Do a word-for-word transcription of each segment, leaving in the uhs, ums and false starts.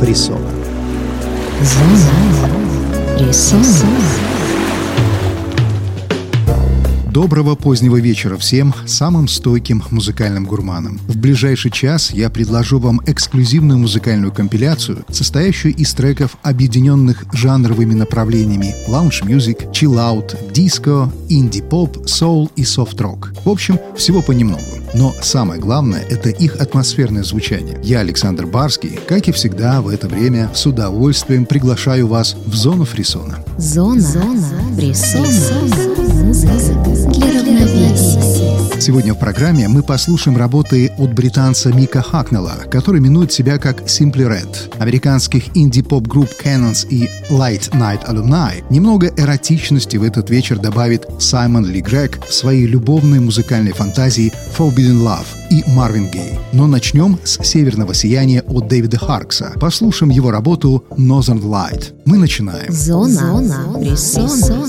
Фрисона». Зона Фрисона. Доброго позднего вечера всем самым стойким музыкальным гурманам. В ближайший час я предложу вам эксклюзивную музыкальную компиляцию, состоящую из треков, объединенных жанровыми направлениями лаунж-мьюзик, чилл-аут, диско, инди-поп, соул и софт-рок. В общем, всего понемногу. Но самое главное – это их атмосферное звучание. Я, Александр Барский, как и всегда в это время, с удовольствием приглашаю вас в «Зону Фрисона». Зона, Зона Фрисона. Сегодня в программе мы послушаем работы от британца Мика Хакнелла, который именует себя как Simply Red, американских инди-поп-групп Cannons и Light Night Alumni. Немного эротичности в этот вечер добавит Саймон Ли Грек в своей любовной музыкальной фантазии Forbidden Love и Marvin Gaye. Но начнем с «Северного сияния» от Дэвида Харкса. Послушаем его работу Northern Light. Мы начинаем. Зона, зона, фрисона.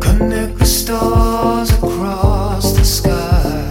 Connect the stars across the sky.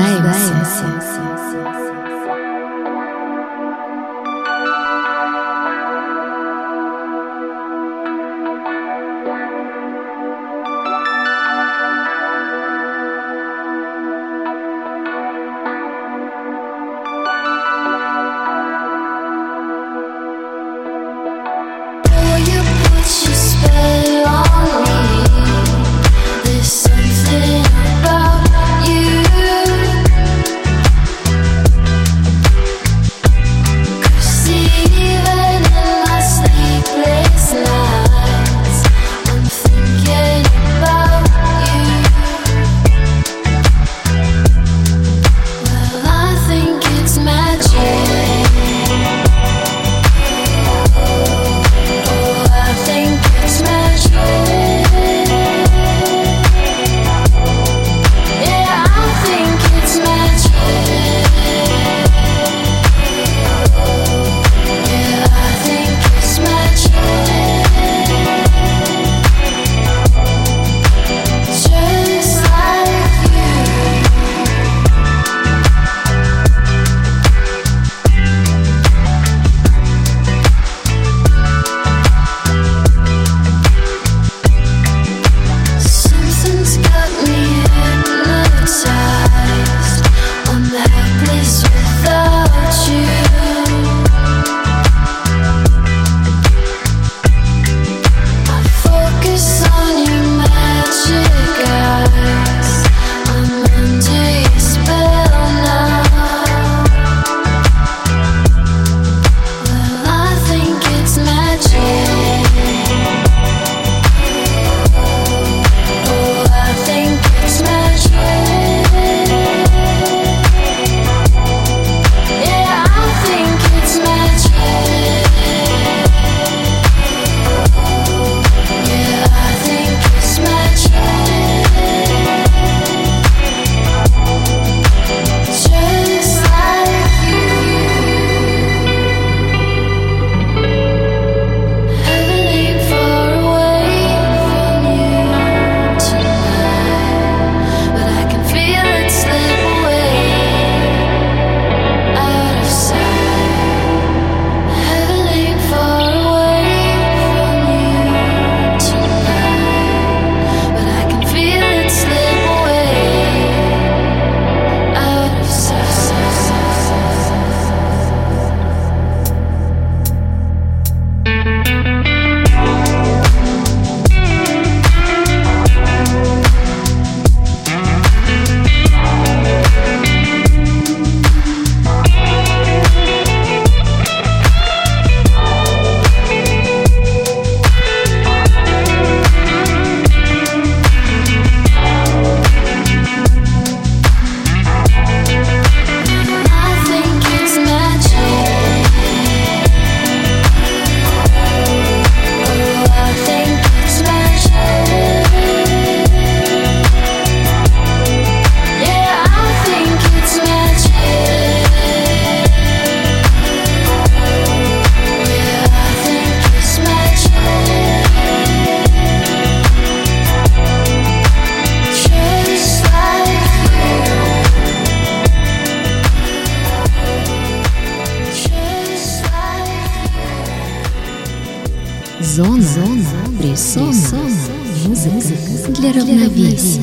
рождаемся. Зона, зона, фрисона, музыка для равновесия.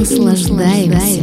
наслаждаемся.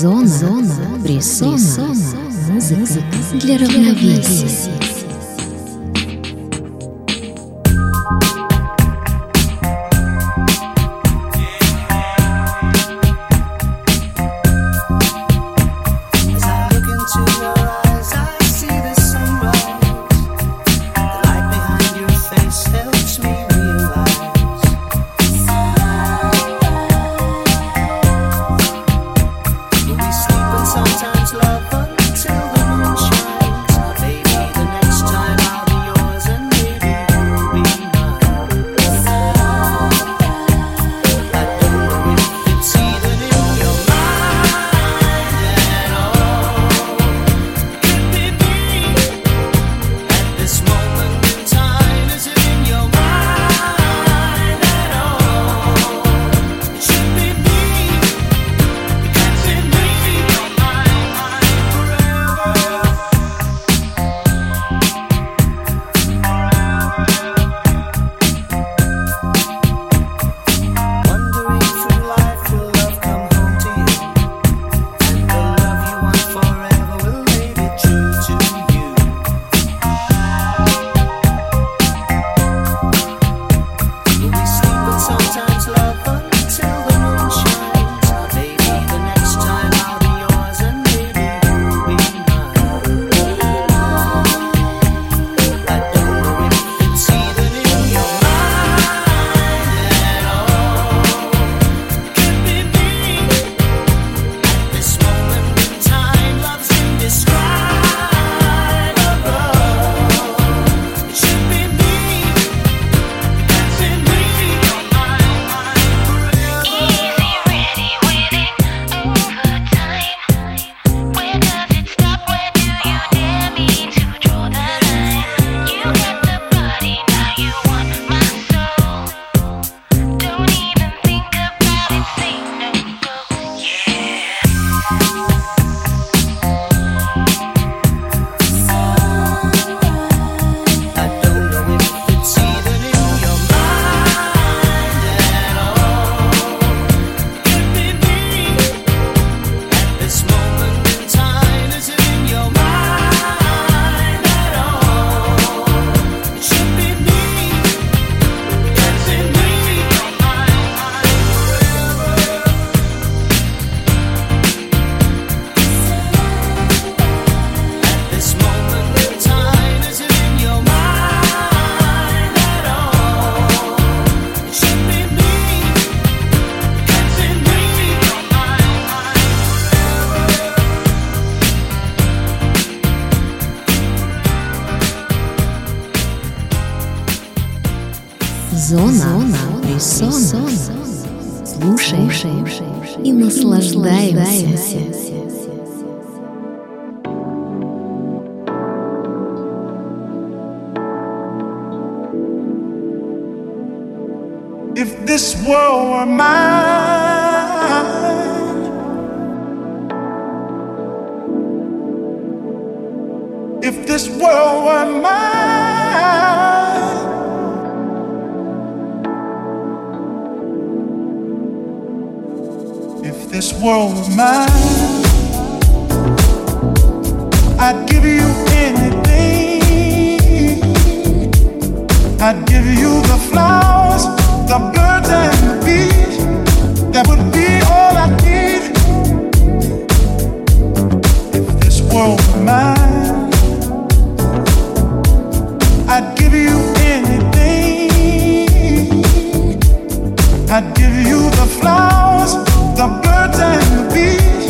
Зона, зона, фрисона, музыка для равновесия. Sometimes love until the moon shines. Baby, the night Зона Фрисона. Слушаем и наслаждаемся. If this world were mine, if this world were mine, if this world were mine, I'd give you anything. I'd give you the flowers, the birds and the bees, that would be all I need. If this world were mine, I'd give you anything. I'd give you the flowers, the birds and the bees,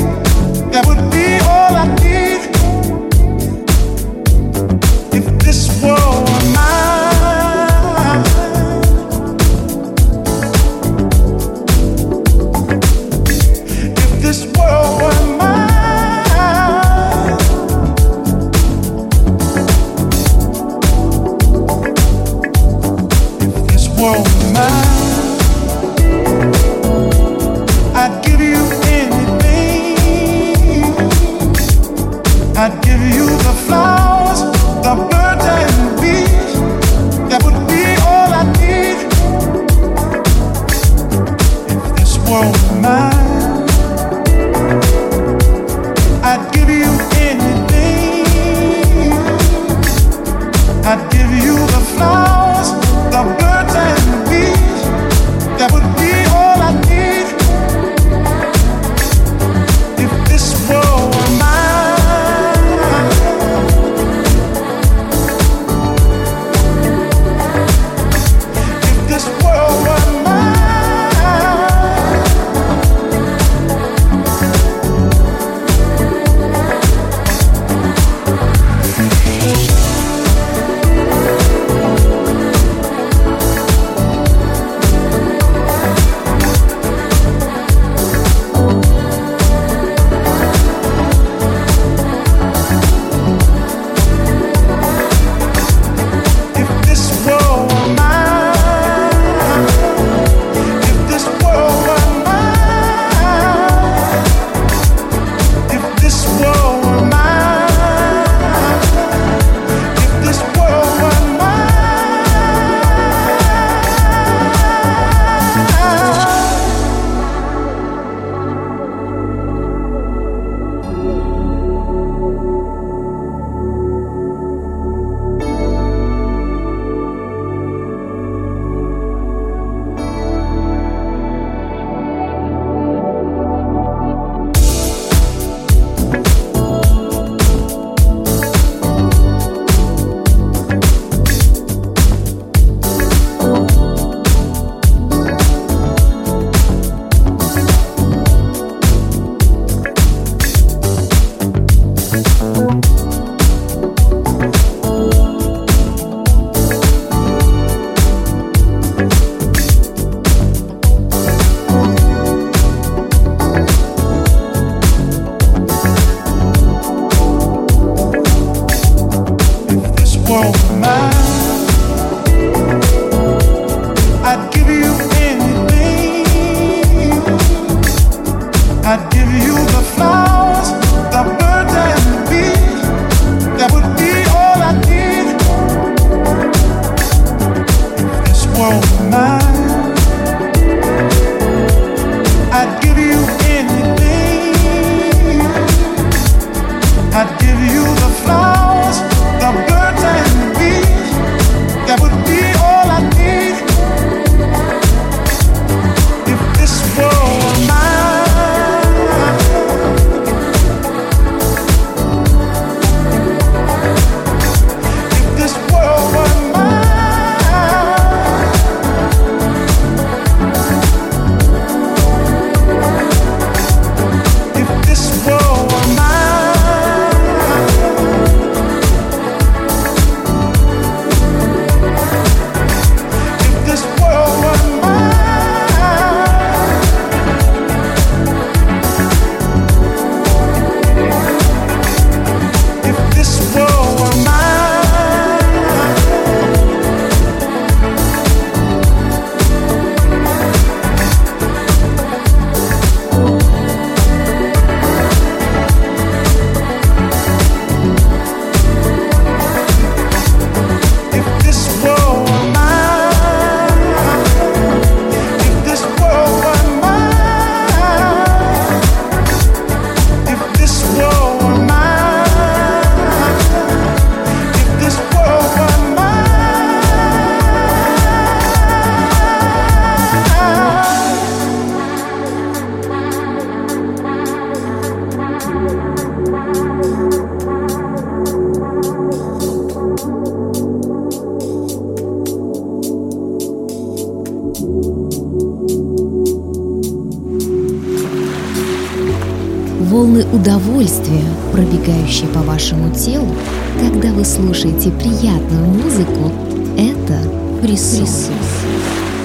удовольствие, пробегающее по вашему телу, когда вы слушаете приятную музыку, это фрисон.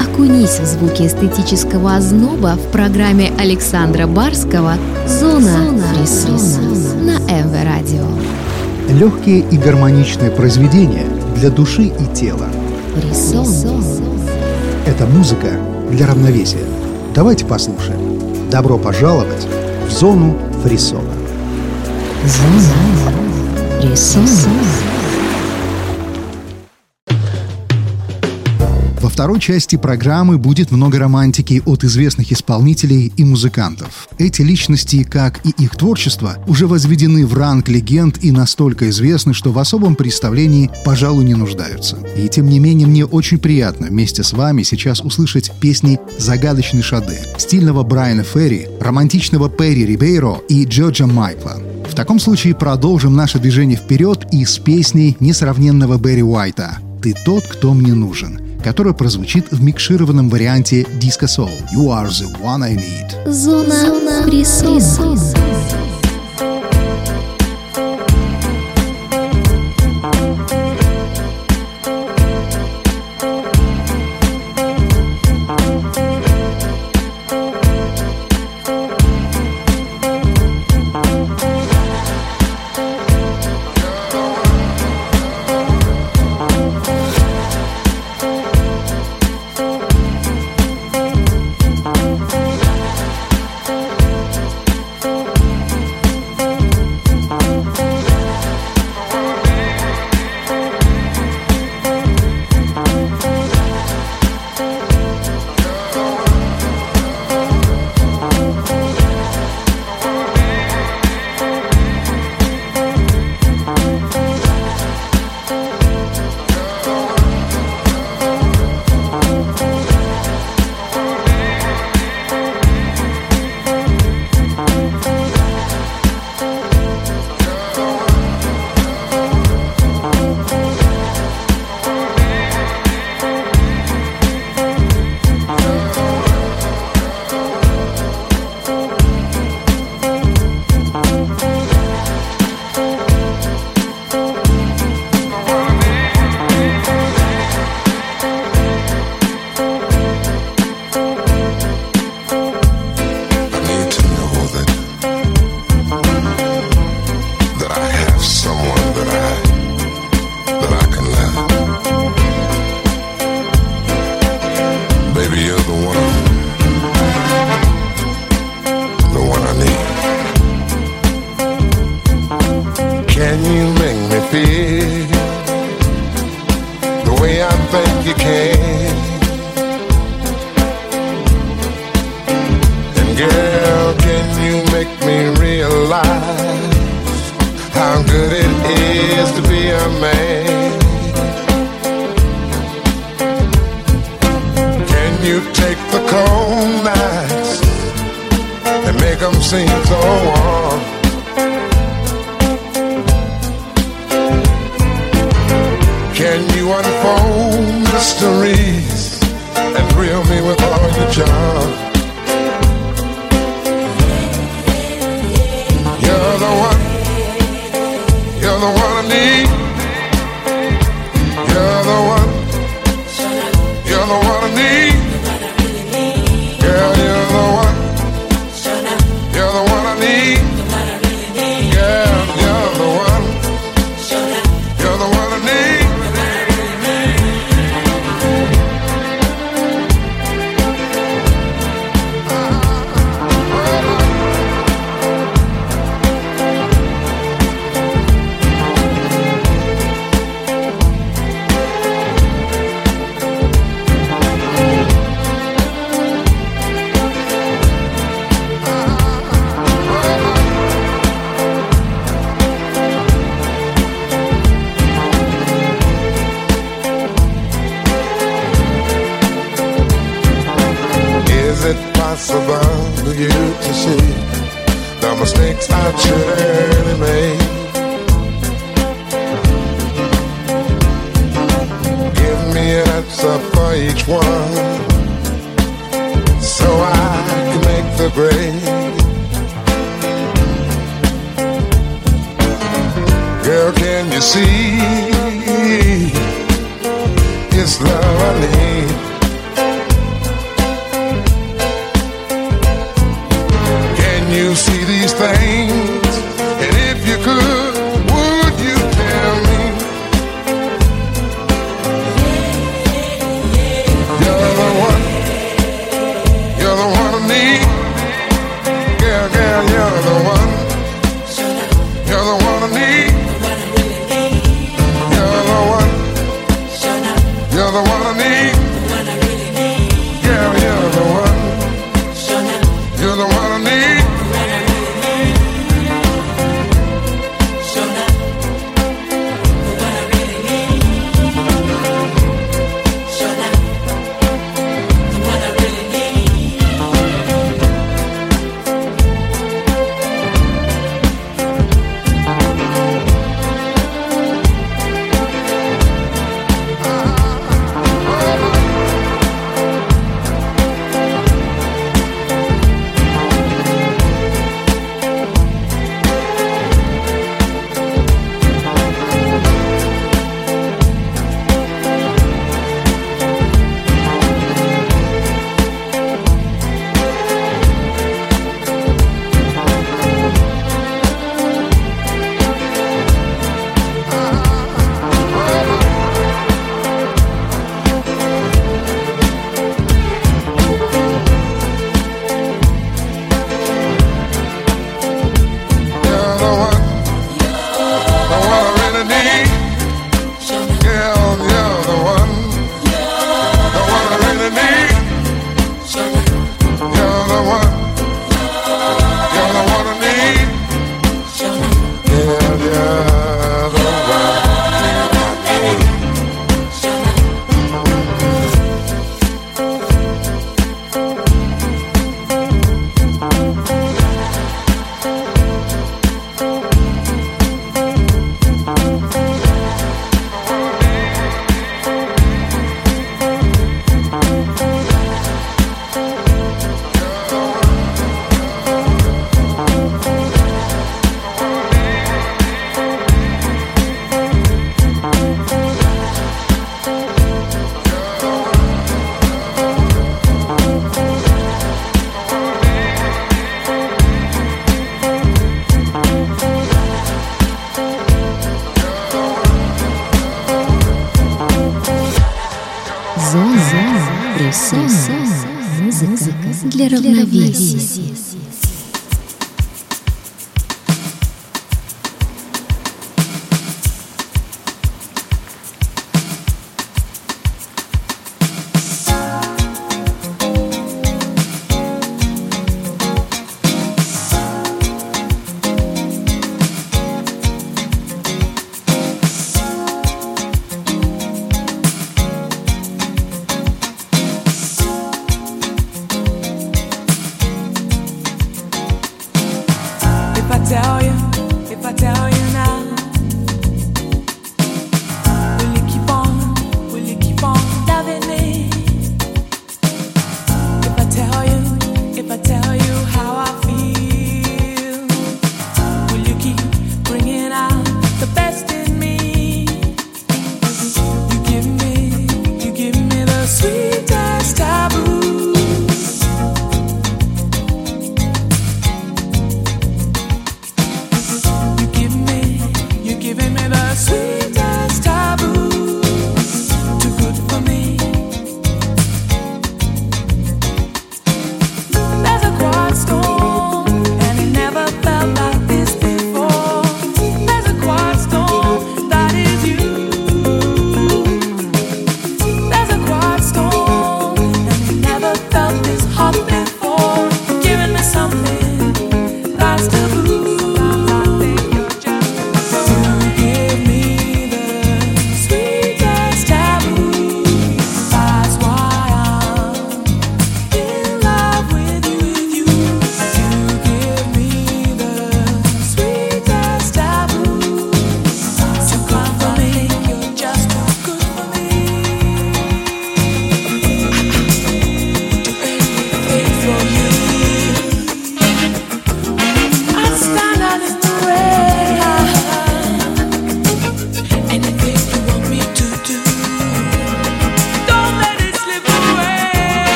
Окунись в звуки эстетического озноба в программе Александра Барского «Зона Фрисона» на эм вэ Радио. Легкие и гармоничные произведения для души и тела. Фрисон. Это музыка для равновесия. Давайте послушаем. Добро пожаловать в «Зону Фрисона». Зона Фрисона. Во второй части программы будет много романтики от известных исполнителей и музыкантов. Эти личности, как и их творчество, уже возведены в ранг легенд и настолько известны, что в особом представлении, пожалуй, не нуждаются. И тем не менее, мне очень приятно вместе с вами сейчас услышать песни загадочной Шаде, стильного Брайана Ферри, романтичного Перри Рибейро и Джорджа Майкла. В таком случае продолжим наше движение вперед и с песней несравненного Берри Уайта «Ты тот, кто мне нужен», которая прозвучит в микшированном варианте диско соул. You are the one I need. Зона Фрисона. So I can make the grade. Girl, can you see? It's love I need. Can you see these things? And if you could, would you tell me? You're the one, you're the one I need. Girl, girl, you're the one, you're the one I need. You're the one, you're the one I need. Girl, you're the one, you're the one I need.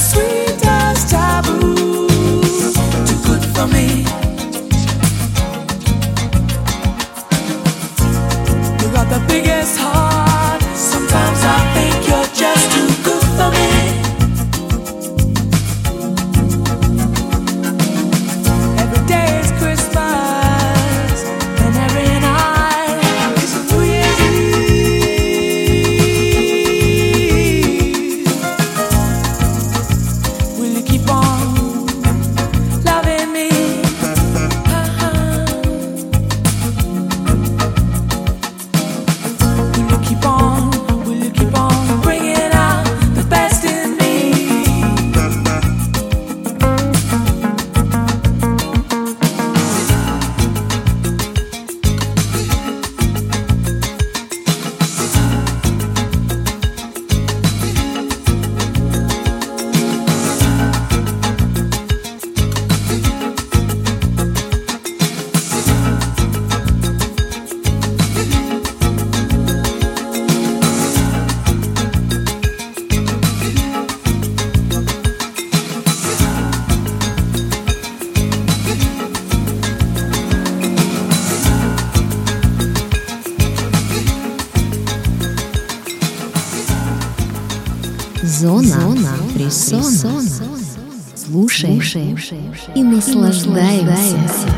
sweet as taboo. Too good for me. You got the biggest heart. Sometimes I think you're just too good for me. Every day is Christmas, and every night is New Year's Eve. Will you keep on loving me? Uh-huh. Will you keep on? Will you keep on bringing out the best in me? Зона, Зона Фрисона. Фрисона. Слушаем, Слушаем и наслаждаемся. И наслаждаемся.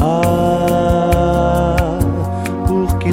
Ah, porque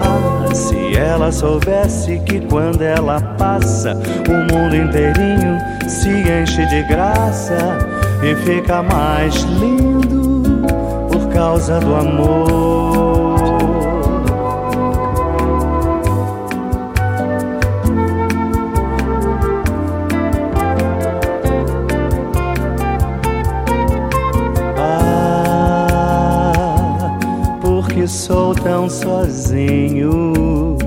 Ah, se ela soubesse que quando ela passa, o mundo inteirinho se enche de graça e fica mais lindo por causa do amor. Ah, porque sou tão sozinho.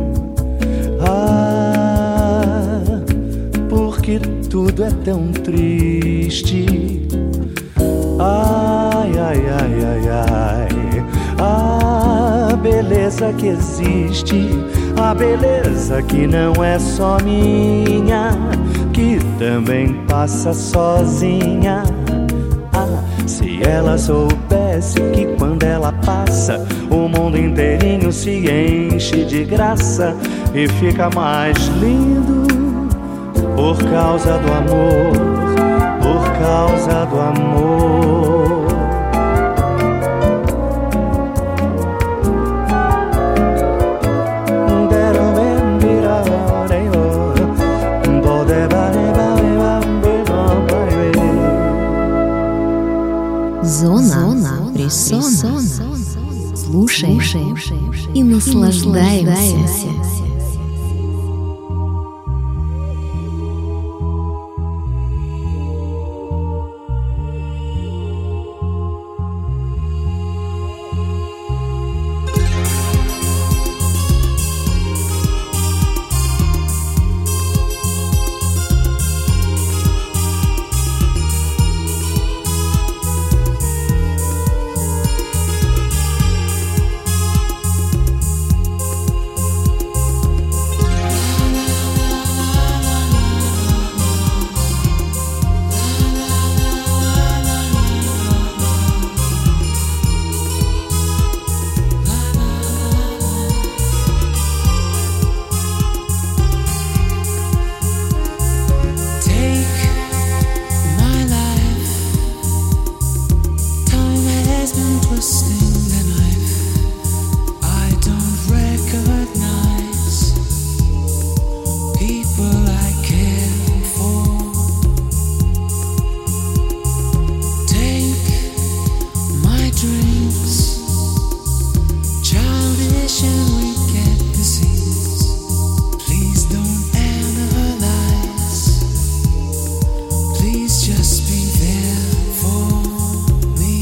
Ah, porque tudo é tão triste. Ai, ai, ai, ai, ai, a beleza que existe, a beleza que não é só minha, que também passa sozinha. Ah, se ela soubesse que quando ela passa, o mundo inteirinho se enche de graça e fica mais lindo por causa do amor. Por causa do amor. Зона Фрисона. Слушаем и наслаждаемся. Just be there for me.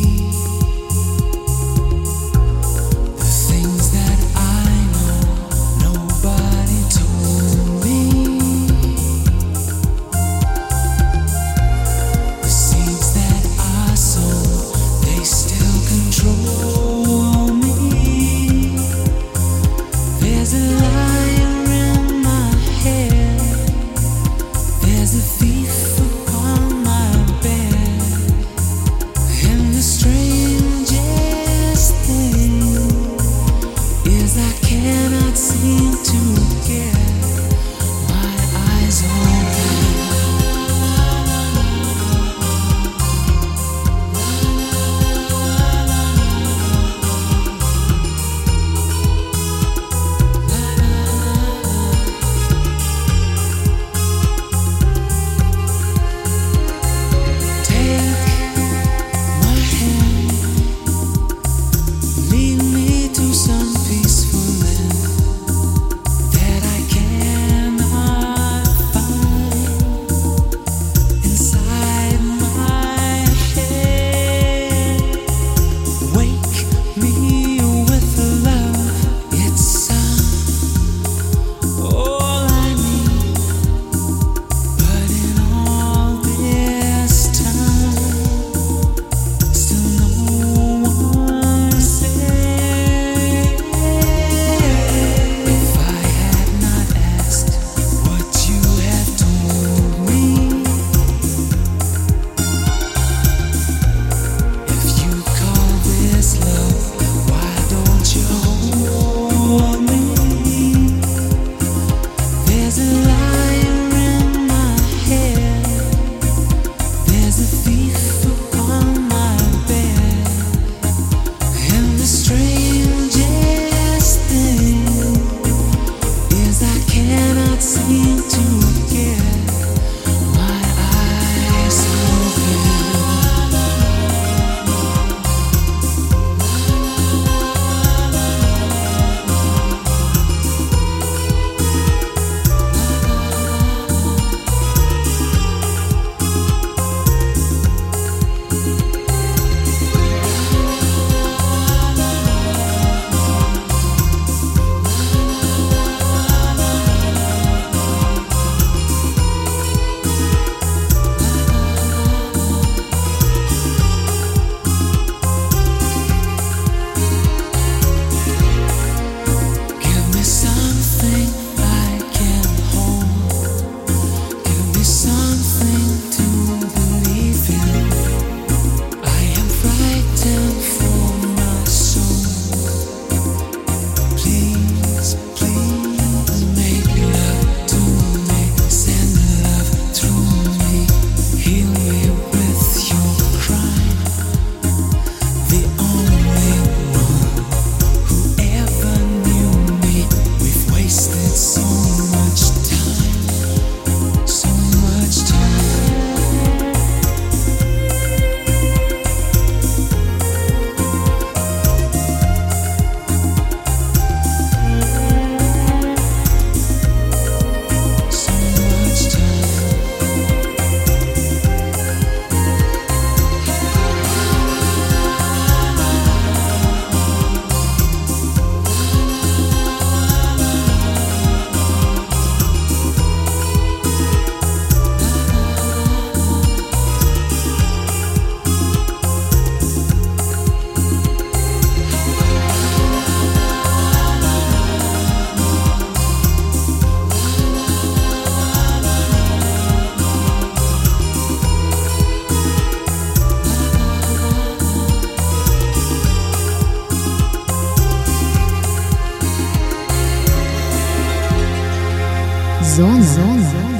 Зона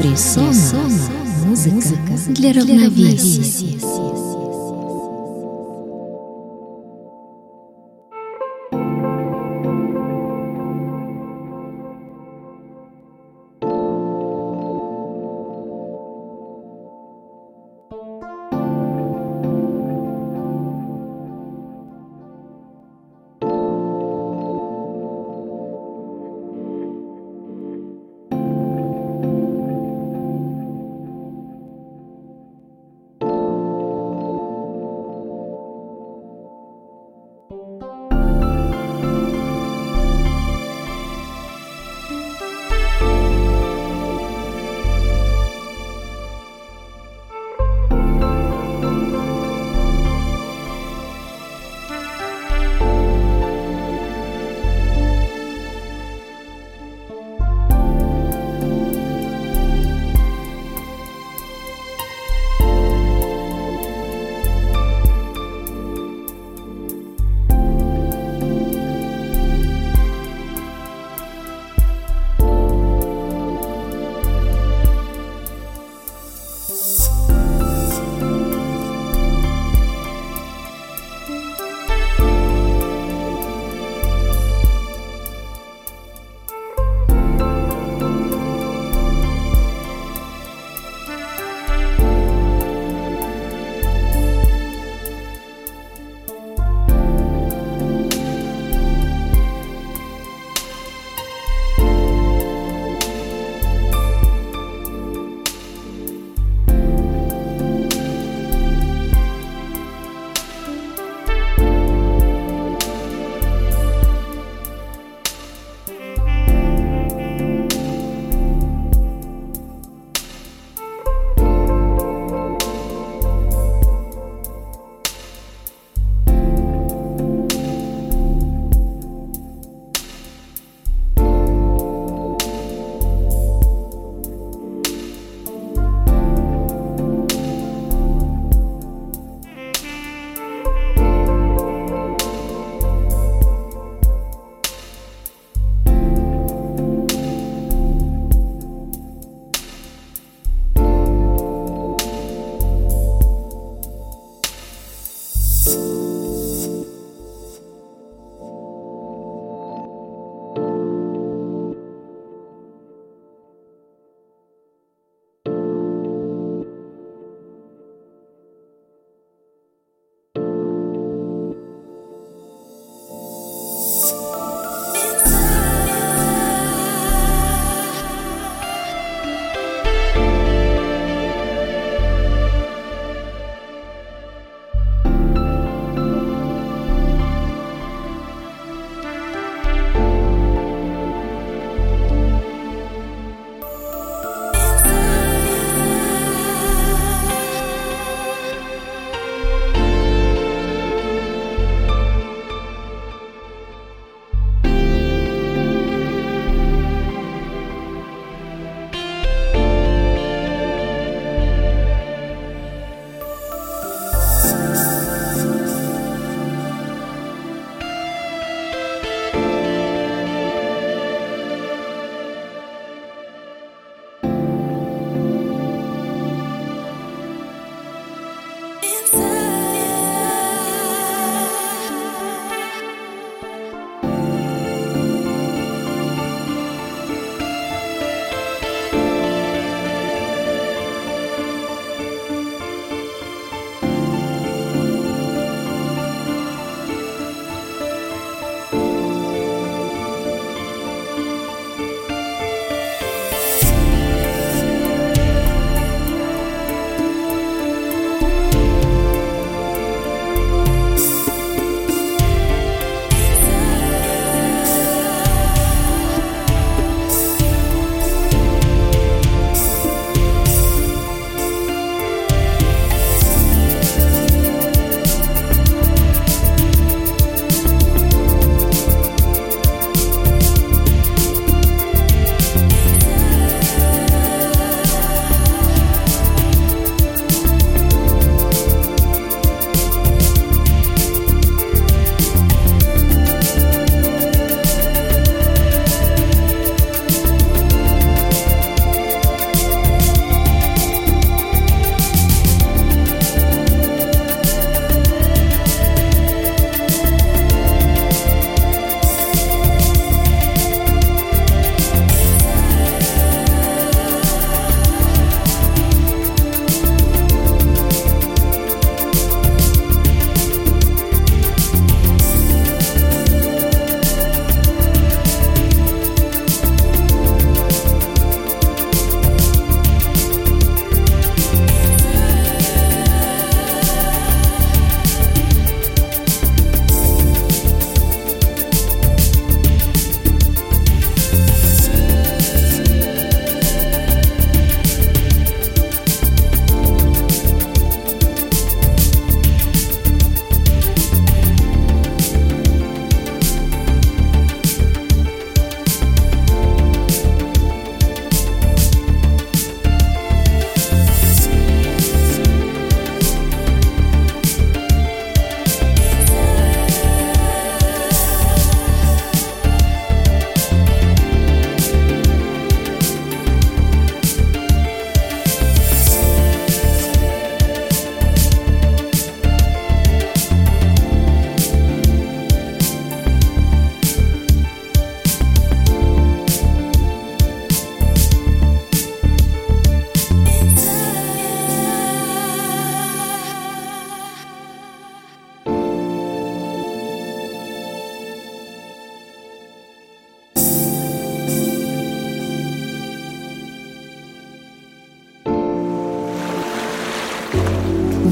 Фрисона. Музыка для равновесия.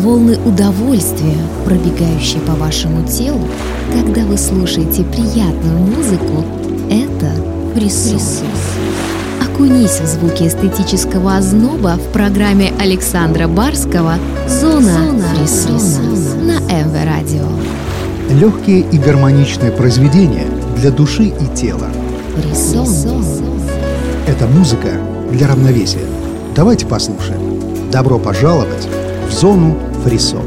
волны удовольствия, пробегающие по вашему телу, когда вы слушаете приятную музыку, это фрисон. Окунись в звуки эстетического озноба в программе Александра Барского «Зона Фрисона» на эм вэ Радио. Легкие и гармоничные произведения для души и тела. Фрисон. Это музыка для равновесия. Давайте послушаем. Добро пожаловать в «Зону Фрисона».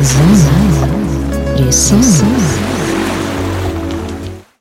Зона Фрисона.